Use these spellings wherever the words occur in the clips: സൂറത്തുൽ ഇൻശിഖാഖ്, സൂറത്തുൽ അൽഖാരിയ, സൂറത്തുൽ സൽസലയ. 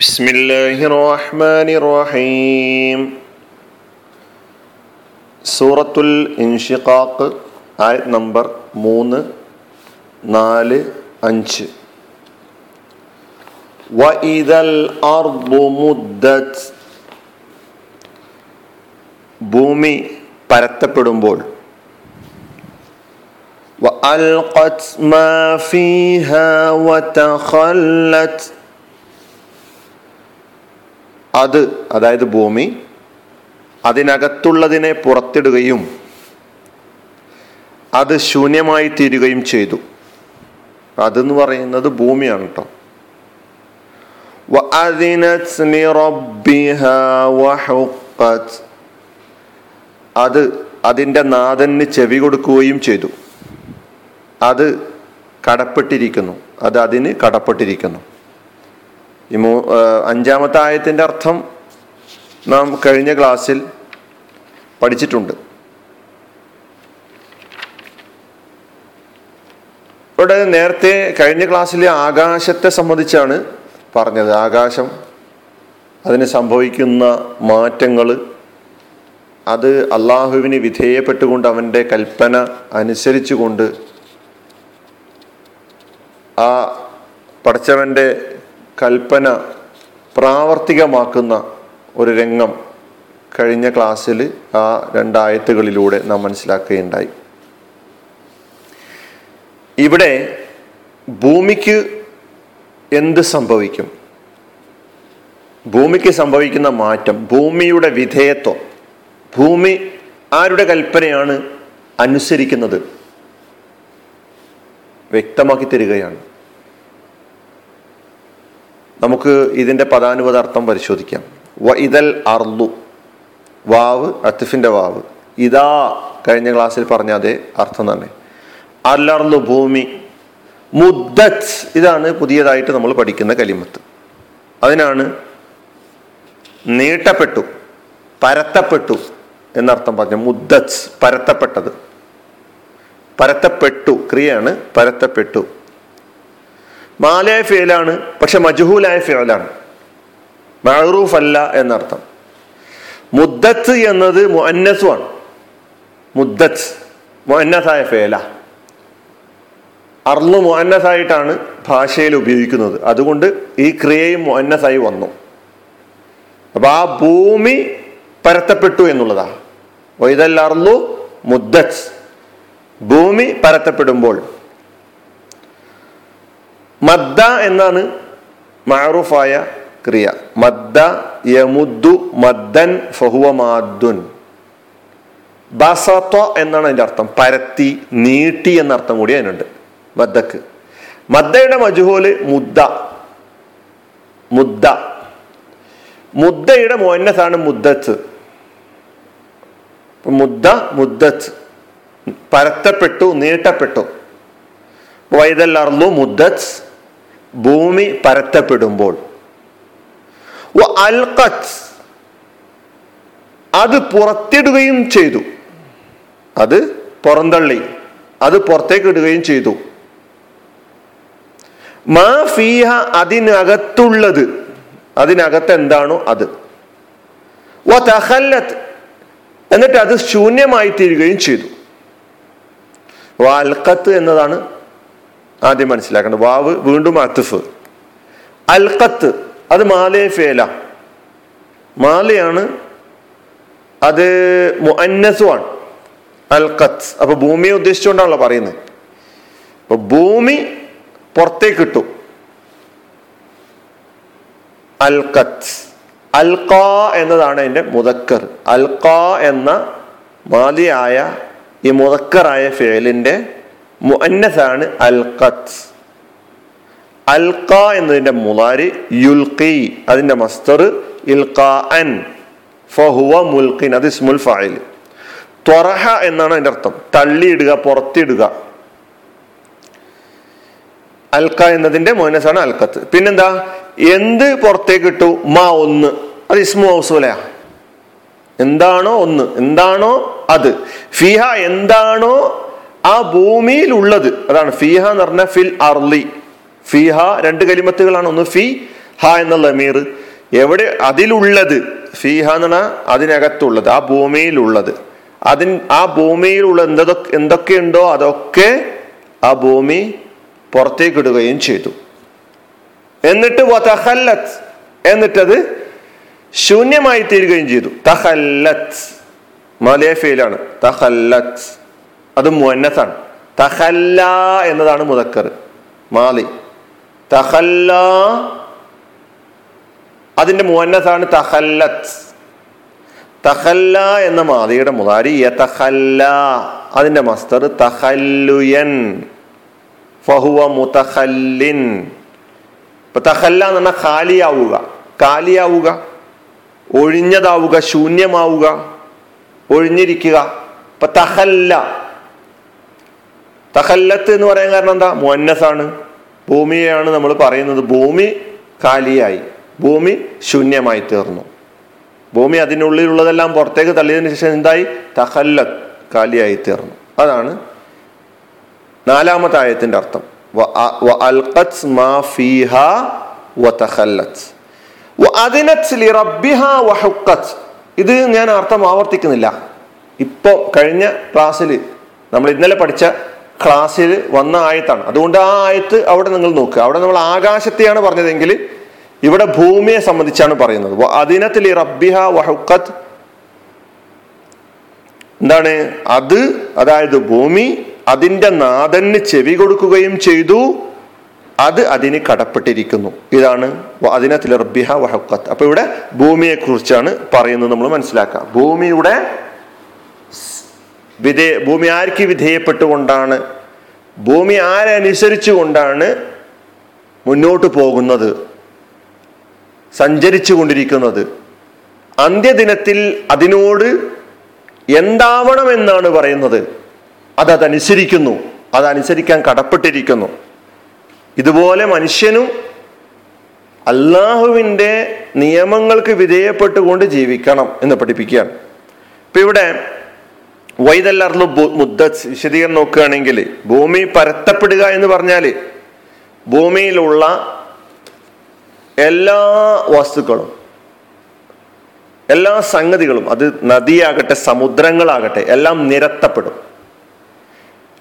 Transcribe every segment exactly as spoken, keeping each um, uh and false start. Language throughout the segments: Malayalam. ബിസ്മില്ലാഹിർ റഹ്മാനിർ റഹീം. സൂറത്തുൽ ഇൻശിഖാഖ് ആയത് നമ്പർ മൂന്ന്, നാല്, അഞ്ച്. വഇദൽ അർദു മുദ്ദത്, ഭൂമി പരത്തപ്പെടുമ്പോൾ. വഅൽഖത് മാ ഫീഹാ വതഖല്ലത്, അത് അതായത് ഭൂമി അതിനകത്തുള്ളതിനെ പുറത്തിടുകയും അത് ശൂന്യമായി തീരുകയും ചെയ്തു. അതെന്ന് പറയുന്നത് ഭൂമിയാണ് കേട്ടോ. വഅദിനത് ലിറബ്ബിഹാ വഹുഖത്, അത് അതിൻ്റെ നാഥന് ചെവി കൊടുക്കുകയും ചെയ്തു. അത് കടപ്പെട്ടിരിക്കുന്നു, അത് അതിന് കടപ്പെട്ടിരിക്കുന്നു. ഈ മൂ അഞ്ചാമത്തെ ആയത്തിൻ്റെ അർത്ഥം നാം കഴിഞ്ഞ ക്ലാസ്സിൽ പഠിച്ചിട്ടുണ്ട്. ഇവിടെ നേരത്തെ കഴിഞ്ഞ ക്ലാസ്സിലെ ആകാശത്തെ സംബന്ധിച്ചാണ് പറഞ്ഞത്. ആകാശം, അതിന് സംഭവിക്കുന്ന മാറ്റങ്ങൾ, അത് അള്ളാഹുവിന് വിധേയപ്പെട്ടുകൊണ്ട് അവൻ്റെ കൽപ്പന അനുസരിച്ചുകൊണ്ട് ആ പടച്ചവൻ്റെ കൽപ്പന പ്രാവർത്തികമാക്കുന്ന ഒരു രംഗം കഴിഞ്ഞ ക്ലാസ്സിൽ ആ രണ്ടായത്തുകളിലൂടെ നാം മനസ്സിലാക്കുകയുണ്ടായി. ഇവിടെ ഭൂമിക്ക് എന്ത് സംഭവിക്കും, ഭൂമിക്ക് സംഭവിക്കുന്ന മാറ്റം, ഭൂമിയുടെ വിധേയത്വം, ഭൂമി ആരുടെ കൽപ്പനയാണ് അനുസരിക്കുന്നത് വ്യക്തമാക്കി തരികയാണ്. നമുക്ക് ഇതിൻ്റെ പദാനുപദാർത്ഥം പരിശോധിക്കാം. വഇദൽ അർദു, വാവ് അത്തിഫിൻ്റെ വാവ്, ഇതാ കഴിഞ്ഞ ക്ലാസ്സിൽ പറഞ്ഞ അതേ അർത്ഥം തന്നെ. അല്ലർദു ഭൂമി. മുദ്ദത്ത്, ഇതാണ് പുതിയതായിട്ട് നമ്മൾ പഠിക്കുന്ന കലിമത്ത്. അതിനാണ് നീട്ടപ്പെട്ടു, പരത്തപ്പെട്ടു എന്നർത്ഥം പറഞ്ഞു. മുദ്ദത്ത് പരത്തപ്പെട്ടത്, പരത്തപ്പെട്ടു ക്രിയയാണ്, പരത്തപ്പെട്ടു. മാലായ ഫിഅലാണ്, പക്ഷെ മജ്ഹൂലായ ഫിഅലാണ്, മഅ്റൂഫ് അല്ല എന്നർത്ഥം. മുദ്ദത്ത് എന്നത് മുഅന്നസുമാണ്. മുദ്ദത്ത് മുഅന്നസായ ഫിഅല, അർള് മുഅന്നസായിട്ടാണ് ഭാഷയിൽ ഉപയോഗിക്കുന്നത്. അതുകൊണ്ട് ഈ ക്രിയയും മുഅന്നസായി വന്നു. അപ്പൊ ആ ഭൂമി പരത്തപ്പെട്ടു എന്നുള്ളതാണ്. വൈദൽ അർളു മുദ്ദത്ത്, ഭൂമി പരത്തപ്പെടുമ്പോൾ. മദ്ദ എന്നാണ് മഅ്റൂഫായ ക്രിയ. മദ്ദ യമുദ്ദു മദ്ദൻ ഫഹുവ മാദ്ദുൻ. ബസത എന്നാണ് അതിൻ്റെ അർത്ഥം, പരത്തി നീട്ടി എന്നർത്ഥം കൂടി അതിനുണ്ട് മദ്ദക്ക്. മദ്ദയുടെ മജ്ഹൂല് മുദ്ദ, മുദ്ദ മുദ്ദയുടെ മുഅന്നസാണ് മുദ്ദത്ത്. മുദ്ദ മുദ്ദത്ത്, പരത്തപ്പെട്ടു, നീട്ടപ്പെട്ടു. വൈദൽ അർളു മുദ്ദത്ത്, ഭൂമി പരത്തപ്പെടുമ്പോൾ. വ അൽഖത്, അത് പുറത്തിടുകയും ചെയ്തു, അത് പുറന്തള്ളി, അത് പുറത്തേക്ക് ഇടുകയും ചെയ്തു. മാ ഫീഹ, അതിനകത്തുള്ളത്, അതിനകത്ത് എന്താണോ അത്. വ തഖല്ലത്, എന്നിട്ട് അത് ശൂന്യമായി തീരുകയും ചെയ്തു. വ അൽഖത്ത് എന്നതാണ് ആദ്യം മനസ്സിലാക്കേണ്ടത്. വാവ് വീണ്ടും അത്ഫ്. അൽഖത്ത് അത് മാലയെ ഫേല, മാലയാണ്, അത് മുഅന്നസുമാണ് അൽഖത്ത്. അപ്പൊ ഭൂമിയെ ഉദ്ദേശിച്ചുകൊണ്ടാണല്ലോ പറയുന്നത്. അപ്പൊ ഭൂമി പുറത്തേക്കിട്ടു. അൽഖത്ത്, അൽഖാ എന്നതാണ് അതിൻ്റെ മുദക്കർ. അൽഖാ എന്ന മാലിയായ ഈ മുദക്കറായ ഫേലിൻ്റെ മുഅന്നസാണ് അൽഖത്ത്. അൽഖാ എന്നതിൻ്റെ മുളാരി യുൽഖി, അതിൻ്റെ മസ്തർ ഇൽഖാഅൻ ഫഹുവ മുൽഖിൻ, അത് ഇസ്മുൽ ഫാഇൽ. ത്വറഹ എന്നാണ് അതിൻ്റെ അർത്ഥം, തള്ളിയിടുക, പുറത്തിടുക. അൽഖ എന്നതിൻ്റെ മുഅന്നസാണ് അൽഖത്ത്. പിന്നെന്താ, എന്ത് പുറത്തേക്കിട്ടു? മാ ഒന്ന്, അത് ഇസ്മു മൗസൂലയാ, എന്താണോ ഒന്ന്, എന്താണോ അത്. ഫിഹ, എന്താണോ ആ ഭൂമിയിൽ ഉള്ളത്, അതാണ് ഫിഹ എന്ന് പറഞ്ഞ ഫിൽ അർളി. ഫിഹ രണ്ട് കലിമത്തുകളാണ്, ഒന്ന് ഫി ഹ എന്ന ലമീർ എവിടെ അതിലുള്ളത്, ഫീഹ എന്ന് പറഞ്ഞാൽ അതിനകത്തുള്ളത്, ആ ഭൂമിയിലുള്ളത്, അതിൻ ആ ഭൂമിയിലുള്ള എന്തൊക്കെ എന്തൊക്കെയുണ്ടോ അതൊക്കെ ആ ഭൂമി പുറത്തേക്കിടുകയും ചെയ്തു. എന്നിട്ട് വതഖല്ലത് എന്നിട്ടത് ശൂന്യമായി തീരുകയും ചെയ്തു. തഖല്ലത് മലയഫയിലാണ്, തഖല്ലത് അത് മുഅന്നസാണ്. തഖല്ല എന്നതാണ് മുദക്കർ മാലി. തഖല്ല അതിന്റെ മുഅന്നസാണ് തഖല്ലത്. തഖല്ല എന്ന മാദിയുടെ മുദാരി യതഖല്ല, അതിന്റെ മസ്ദർ തഖല്ലുയൻ, ഫഹുവ മുതഖല്ലിൻ. ഇപ്പൊ തഖല്ല എന്ന് പറഞ്ഞാൽ ഖാലിയാവുക, ഖാലിയാവുക, ഒഴിഞ്ഞതാവുക, ശൂന്യമാവുക, ഒഴിഞ്ഞിരിക്കുക. ഇപ്പൊ തഖല്ല, തഖല്ലത്ത് എന്ന് പറയാൻ കാരണം എന്താ? മുഅന്നസാണ്, ഭൂമിയെയാണ് നമ്മൾ പറയുന്നത്. ഭൂമി ഖാലിയായി, ഭൂമി ശൂന്യമായി തീർന്നു, ഭൂമി അതിനുള്ളിലുള്ളതെല്ലാം പുറത്തേക്ക് തള്ളിയതിനു ശേഷം എന്തായി? തഖല്ലത്ത്, ഖാലിയായി തീർന്നു. അതാണ് നാലാമത്തെ ആയത്തിന്റെ അർത്ഥം. വഅൽഖത് മാ ഫീഹാ വതഖല്ലത് വഅദനത് ലിറബ്ബിഹാ വഹുഖത്. ഇത് ഞാൻ അർത്ഥം ആവർത്തിക്കുന്നില്ല. ഇപ്പോൾ കഴിഞ്ഞ ക്ലാസ്സിൽ, നമ്മൾ ഇന്നലെ പഠിച്ച ക്ലാസ്സിൽ വന്ന ആയത്താണ്. അതുകൊണ്ട് ആ ആയത്ത് അവിടെ നിങ്ങൾ നോക്കുക. അവിടെ നമ്മൾ ആകാശത്തെയാണ് പറഞ്ഞതെങ്കിൽ ഇവിടെ ഭൂമിയെ സംബന്ധിച്ചാണ് പറയുന്നത്. വഅദനത് ലിറബ്ബിഹാ വഹുഖത്. എന്താണ് അത്? അതായത് ഭൂമി അതിൻ്റെ നാഥന് ചെവി കൊടുക്കുകയും ചെയ്തു, അത് അതിന് കടപ്പെട്ടിരിക്കുന്നു. ഇതാണ് വഅദനത് ലിറബ്ബിഹാ വഹുഖത്. അപ്പൊ ഇവിടെ ഭൂമിയെ കുറിച്ചാണ് പറയുന്നത്. നമ്മൾ മനസ്സിലാക്കാം, ഭൂമിയുടെ വിധേ ഭൂമി ആർക്ക് വിധേയപ്പെട്ടുകൊണ്ടാണ്, ഭൂമി ആരനുസരിച്ചു കൊണ്ടാണ് മുന്നോട്ട് പോകുന്നത്, സഞ്ചരിച്ചു കൊണ്ടിരിക്കുന്നത്. അന്ത്യദിനത്തിൽ അതിനോട് എന്താവണമെന്നാണ് പറയുന്നത്, അതതനുസരിക്കുന്നു, അതനുസരിക്കാൻ കടപ്പെട്ടിരിക്കുന്നു. ഇതുപോലെ മനുഷ്യനും അല്ലാഹുവിൻ്റെ നിയമങ്ങൾക്ക് വിധേയപ്പെട്ടുകൊണ്ട് ജീവിക്കണം എന്ന് പഠിപ്പിക്കുകയാണ്. ഇപ്പം ഇവിടെ വൈദൽ അർളു മുദ്ദത്ത് വിശദീകരണം നോക്കുകയാണെങ്കിൽ, ഭൂമി പരത്തപ്പെടുക എന്ന് പറഞ്ഞാൽ ഭൂമിയിലുള്ള എല്ലാ വസ്തുക്കളും, എല്ലാ സംഗതികളും, അത് നദിയാകട്ടെ സമുദ്രങ്ങളാകട്ടെ എല്ലാം നിരത്തപ്പെടും.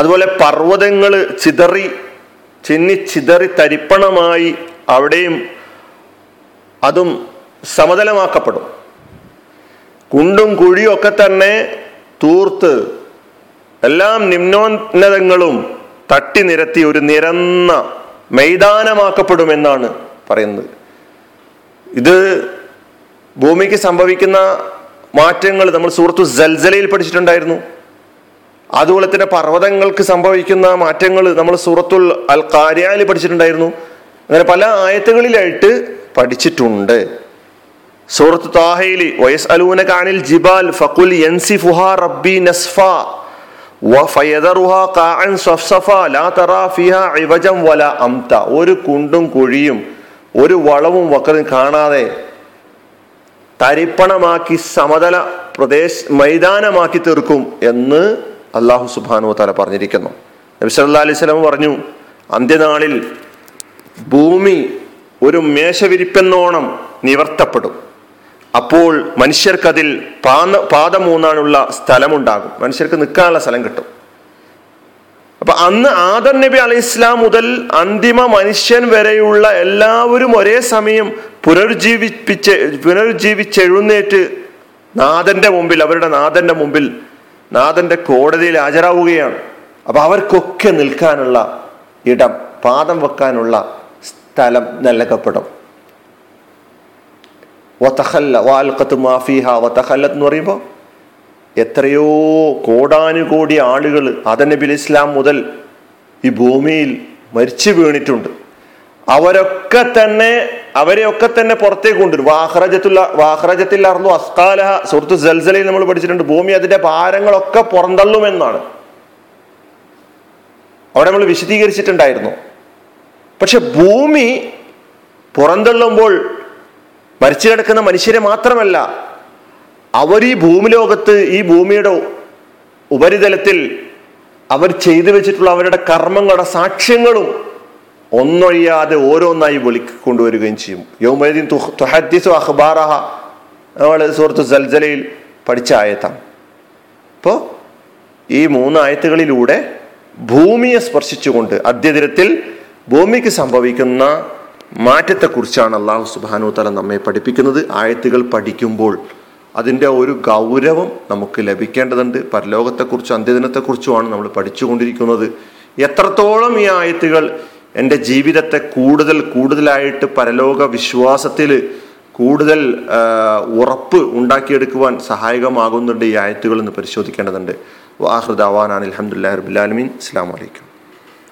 അതുപോലെ പർവ്വതങ്ങൾ ചിതറി ചിന്നി ചിതറി തരിപ്പണമായി അവിടെയും അതും സമതലമാക്കപ്പെടും. കുണ്ടും കുഴിയും ഒക്കെ തന്നെ തൂർത്ത് എല്ലാം നിമ്നോന്നതങ്ങളും തട്ടി നിരത്തി ഒരു നിരന്ന മൈതാനമാക്കപ്പെടുമെന്നാണ് പറയുന്നത്. ഇത് ഭൂമിക്ക് സംഭവിക്കുന്ന മാറ്റങ്ങൾ നമ്മൾ സൂറത്തുൽ സൽസലയിൽ പഠിച്ചിട്ടുണ്ടായിരുന്നു. അതുപോലെ തന്നെ പർവ്വതങ്ങൾക്ക് സംഭവിക്കുന്ന മാറ്റങ്ങൾ നമ്മൾ സൂറത്തുൽ അൽഖാരിയയിൽ പഠിച്ചിട്ടുണ്ടായിരുന്നു. അങ്ങനെ പല ആയത്തുകളിലായിട്ട് പഠിച്ചിട്ടുണ്ട്. സൂറത്തു താഹയിൽ വയസ്അലൂനക അനിൽ ജിബാൽ ഫഖുൽ യൻസിഫുഹാ റബ്ബി നസ്ഫാ വഫയദറുഹാ ഖഅൻ സഫ്സഫാ ലാ തറാ ഫീഹാ ഇവജൻ വലാ അംത. ഒരു കുണ്ടും കുഴിയും ഒരു വളവും വക്കതും കാണാതെ തരിപ്പണമാക്കി സമതല പ്രദേശ മൈതാനമാക്കി തീർക്കും എന്ന് അള്ളാഹു സുബ്ഹാനഹു വ തആല പറഞ്ഞിരിക്കുന്നു. നബി സല്ലല്ലാഹു അലൈഹി വസല്ലം പറഞ്ഞു, അന്ത്യനാളിൽ ഭൂമി ഒരു മേശവിരിപ്പെന്നോണം നിവർത്തപ്പെടും. അപ്പോൾ മനുഷ്യർക്കതിൽ പാദ പാദമൂന്നാനുള്ള സ്ഥലമുണ്ടാകും, മനുഷ്യർക്ക് നിൽക്കാനുള്ള സ്ഥലം കിട്ടും. അപ്പൊ അന്ന് ആദം നബി അലൈഹി ഇസ്ലാം മുതൽ അന്തിമ മനുഷ്യൻ വരെയുള്ള എല്ലാവരും ഒരേ സമയം പുനരുജ്ജീവിപ്പിച്ച് പുനരുജ്ജീവിച്ചെഴുന്നേറ്റ് നാഥന്റെ മുമ്പിൽ, അവരുടെ നാഥന്റെ മുമ്പിൽ, നാഥന്റെ കോടതിയിൽ ഹാജരാവുകയാണ്. അപ്പൊ അവർക്കൊക്കെ നിൽക്കാനുള്ള ഇടം, പാദം വെക്കാനുള്ള സ്ഥലം നൽകപ്പെടും. വതഖല്ല വഅൽഖത് മാ ഫീഹാ വതഖല്ലത് എന്ന് പറയുമ്പോൾ എത്രയോ കോടാനുകോടി ആളുകൾ ആദം നബി അലൈഹി ഇസ്ലാം മുതൽ ഈ ഭൂമിയിൽ മരിച്ചു വീണിട്ടുണ്ട്. അവരൊക്കെ തന്നെ അവരെയൊക്കെ തന്നെ പുറത്തേക്ക് കൊണ്ടുവരും. വാഹ്റജത്തുൽ വാഹ്റജത്തിൽ അർളു അസ്ഖാലഹ, സൂറത്തു സൽസലയിൽ നമ്മൾ പഠിച്ചിട്ടുണ്ട്, ഭൂമി അതിന്റെ ഭാരങ്ങളൊക്കെ പുറന്തള്ളുമെന്നാണ്. അവിടെ നമ്മൾ വിശദീകരിച്ചിട്ടുണ്ടായിരുന്നു. പക്ഷെ ഭൂമി പുറന്തള്ളുമ്പോൾ മരിച്ചു കിടക്കുന്ന മനുഷ്യരെ മാത്രമല്ല, അവർ ഈ ഭൂമിലോകത്ത്, ഈ ഭൂമിയുടെ ഉപരിതലത്തിൽ അവർ ചെയ്തു വെച്ചിട്ടുള്ള അവരുടെ കർമ്മങ്ങളുടെ സാക്ഷ്യങ്ങളും ഒന്നൊഴിയാതെ ഓരോന്നായി വിളിക്കൊണ്ടുവരികയും ചെയ്യും. യൗമൈദിൻ തുഹദ്ദിസു അഖ്ബാറഹ നമ്മൾ സൂറത്തുൽ സൽസലയിൽ പഠിച്ച ആയത്താണ്. അപ്പോൾ ഈ മൂന്നായത്തുകളിലൂടെ ഭൂമിയെ സ്പർശിച്ചുകൊണ്ട് അദ്യദിനത്തിൽ ഭൂമിക്ക് സംഭവിക്കുന്ന മാറ്റത്തെക്കുറിച്ചാണ് അള്ളാഹു സുബ്ഹാനഹു വ തആല നമ്മെ പഠിപ്പിക്കുന്നത്. ആയത്തുകൾ പഠിക്കുമ്പോൾ അതിൻ്റെ ഒരു ഗൗരവം നമുക്ക് ലഭിക്കേണ്ടതുണ്ട്. പരലോകത്തെക്കുറിച്ചും അന്ത്യദിനത്തെക്കുറിച്ചുമാണ് നമ്മൾ പഠിച്ചുകൊണ്ടിരിക്കുന്നത്. എത്രത്തോളം ഈ ആയത്തുകൾ എൻ്റെ ജീവിതത്തെ കൂടുതൽ കൂടുതലായിട്ട് പരലോക വിശ്വാസത്തിൽ കൂടുതൽ ഉറപ്പ് ഉണ്ടാക്കിയെടുക്കുവാൻ സഹായകമാകുന്നുണ്ട് ഈ ആയത്തുകൾ എന്ന് പരിശോധിക്കേണ്ടതുണ്ട്. വആഖിറു ദഅ്വാനാ അൽഹംദുലില്ലാഹി റബ്ബിൽ ആലമീൻ. അസ്സലാമു അലൈക്കും.